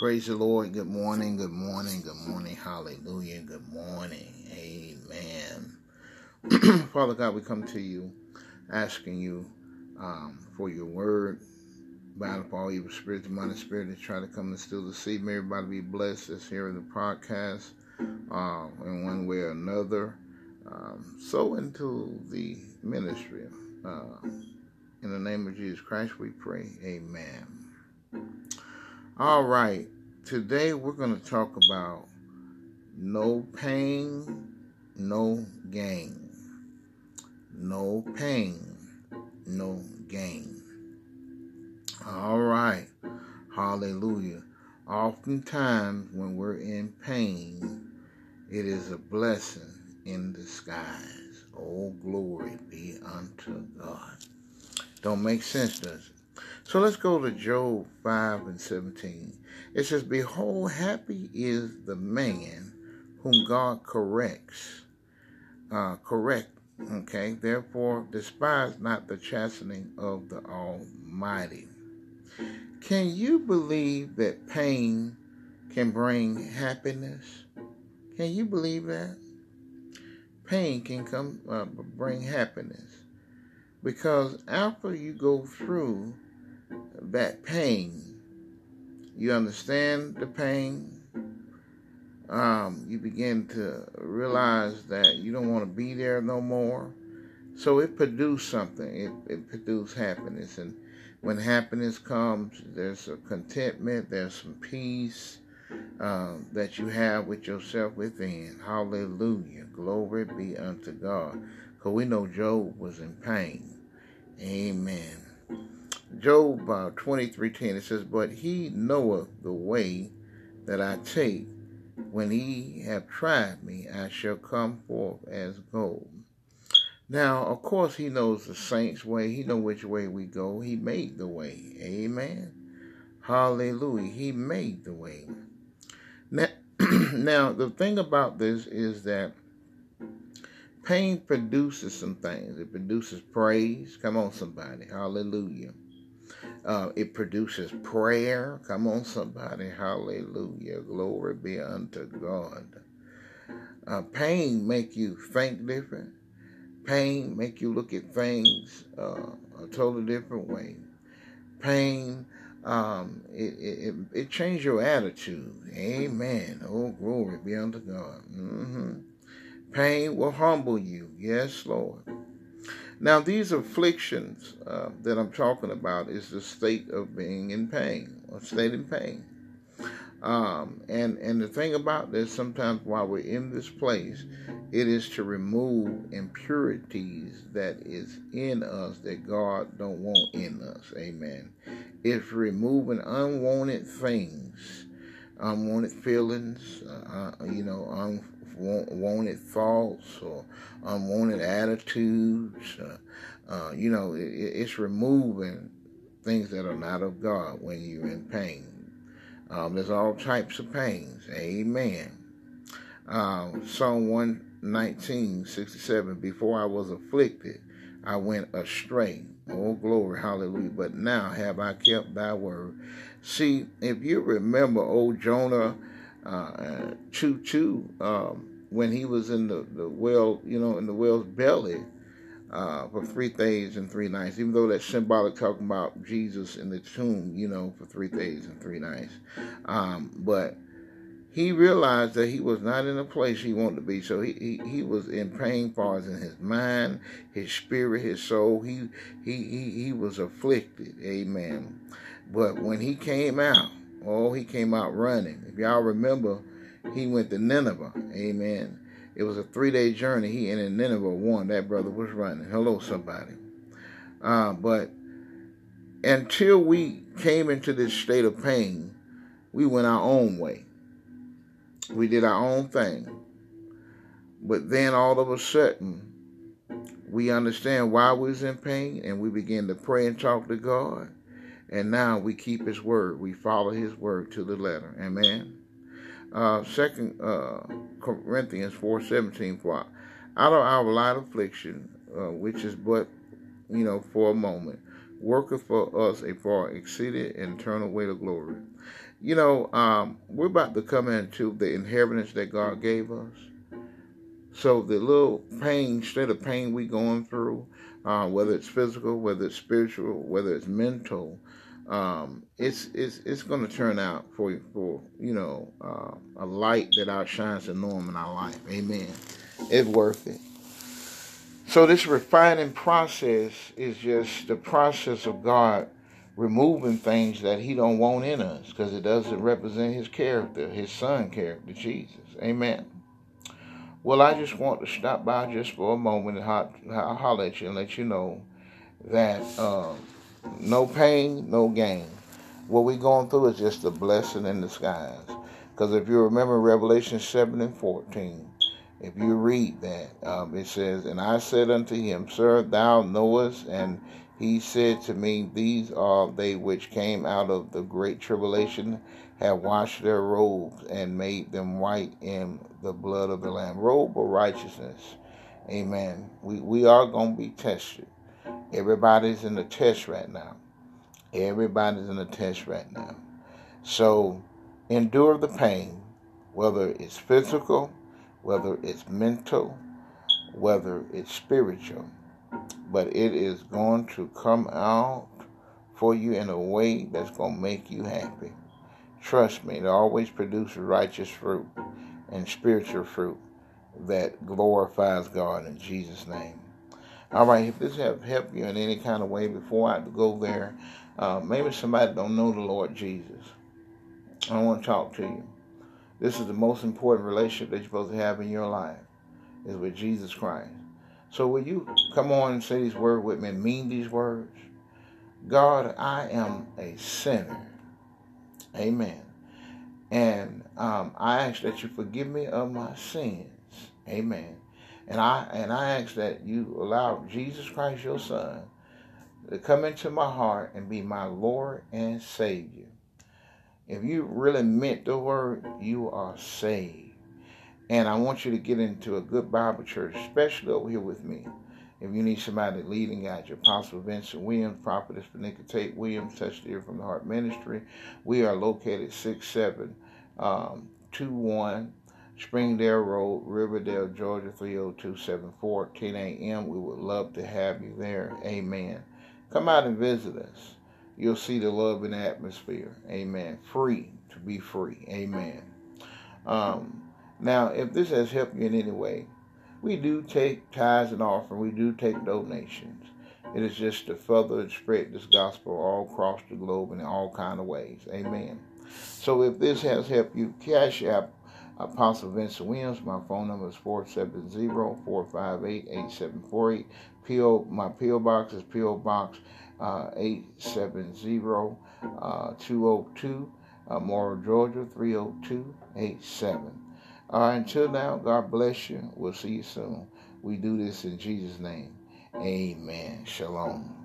Praise the Lord. Good morning, good morning, good morning. Hallelujah. Good morning. Amen. Father God, we come to you asking you for your word. Bind up all evil spirits, demonic spirits that try to come and steal the seed. May everybody be blessed that's here in the podcast in one way or another. So into the ministry. In the name of Jesus Christ, we pray. Amen. All right, today we're going to talk about no pain, no gain. No pain, no gain. All right, hallelujah. Oftentimes when we're in pain, it is a blessing in disguise. Oh, glory be unto God. Don't make sense, does it? So let's go to Job 5:17. It says, behold, happy is the man whom God corrects. Okay? Therefore, despise not the chastening of the Almighty. Can you believe that pain can bring happiness? Can you believe that? Pain can come bring happiness. Because after you go through that pain, you understand the pain. You begin to realize that you don't want to be there no more. So it produced something. It produced happiness. And when happiness comes, there's a contentment. There's some peace that you have with yourself within. Hallelujah. Glory be unto God. Because we know Job was in pain. Amen. Job 23:10, it says, but he knoweth the way that I take. When he have tried me, I shall come forth as gold. Now, of course, he knows the saints' way. He knows which way we go. He made the way. Amen. Hallelujah. He made the way. Now, now the thing about this is that pain produces some things. It produces praise. Come on, somebody. Hallelujah. It produces prayer. Come on, somebody. Hallelujah. Glory be unto God. Pain make you think different. Pain make you look at things a totally different way. Pain, it changes your attitude. Amen. Oh, glory be unto God. Mm-hmm. Pain will humble you. Yes, Lord. Now, these afflictions that I'm talking about is the state of being in pain, or state in pain. And the thing about this, sometimes while we're in this place, it is to remove impurities that is in us that God don't want in us. Amen. It's removing unwanted things, unwanted feelings, unwanted thoughts or unwanted attitudes. It's removing things that are not of God when you're in pain. There's all types of pains. Amen. Psalm 119:67, before I was afflicted, I went astray. Oh, glory, hallelujah. But now have I kept thy word. See, if you remember old Jonah 2:2, when he was in the well, in the whale's belly for 3 days and 3 nights, even though that's symbolic talking about Jesus in the tomb, for 3 days and 3 nights. But he realized that he was not in a place he wanted to be, so he was in pain, far as in his mind, his spirit, his soul. He was afflicted. Amen. But when he came out, he came out running. If y'all remember, he went to Nineveh. Amen. It was a 3-day journey. He entered Nineveh 1. That brother was running. Hello, somebody. But until we came into this state of pain, we went our own way. We did our own thing. But then all of a sudden, we understand why we was in pain, and we began to pray and talk to God. And now we keep his word. We follow his word to the letter. Amen. 2 Corinthians 4:17, for out of our light affliction, which is but, for a moment, worketh for us a far exceeding eternal weight of glory. You know, we're about to come into the inheritance that God gave us. So the little pain, instead of pain we going through, whether it's physical, whether it's spiritual, whether it's mental, it's going to turn out for you know, a light that outshines the norm in our life. Amen. It's worth it. So this refining process is just the process of God removing things that he don't want in us, because it doesn't represent his character, his son character, Jesus. Amen. Well, I just want to stop by just for a moment and holler at you and let you know that no pain, no gain. What we're going through is just a blessing in disguise. Because if you remember Revelation 7:14, if you read that, it says, "And I said unto him, Sir, thou knowest. And he said to me, These are they which came out of the great tribulation, have washed their robes and made them white in the blood of the Lamb." Robe of righteousness. Amen. We are going to be tested. Everybody's in the test right now. Everybody's in the test right now. So endure the pain, whether it's physical, whether it's mental, whether it's spiritual. But it is going to come out for you in a way that's going to make you happy. Trust me, it always produces righteous fruit and spiritual fruit that glorifies God in Jesus' name. All right, if this has helped you in any kind of way, before I go there, maybe somebody don't know the Lord Jesus. I want to talk to you. This is the most important relationship that you're supposed to have in your life, is with Jesus Christ. So will you come on and say these words with me and mean these words? God, I am a sinner. Amen. And I ask that you forgive me of my sins. Amen. And I ask that you allow Jesus Christ, your son, to come into my heart and be my Lord and Savior. If you really meant the word, you are saved. And I want you to get into a good Bible church, especially over here with me. If you need somebody to lead and guide you, Apostle Vincent Williams, Prophetess Veronica Tate Williams, Touched Ear from the Heart Ministry. We are located 6721 Springdale Road, Riverdale, Georgia, 30274, 10 a.m. We would love to have you there. Amen. Come out and visit us. You'll see the love in the atmosphere. Amen. Free to be free. Amen. Now, if this has helped you in any way, we do take tithes and offerings. We do take donations. It is just to further and spread this gospel all across the globe in all kind of ways. Amen. So if this has helped you, cash app Apostle Vincent Williams. My phone number is 470-458-8748. My P.O. Box is P.O. Box 870-202, Morrow, Georgia, 30287. All right, until now, God bless you. We'll see you soon. We do this in Jesus' name. Amen. Shalom.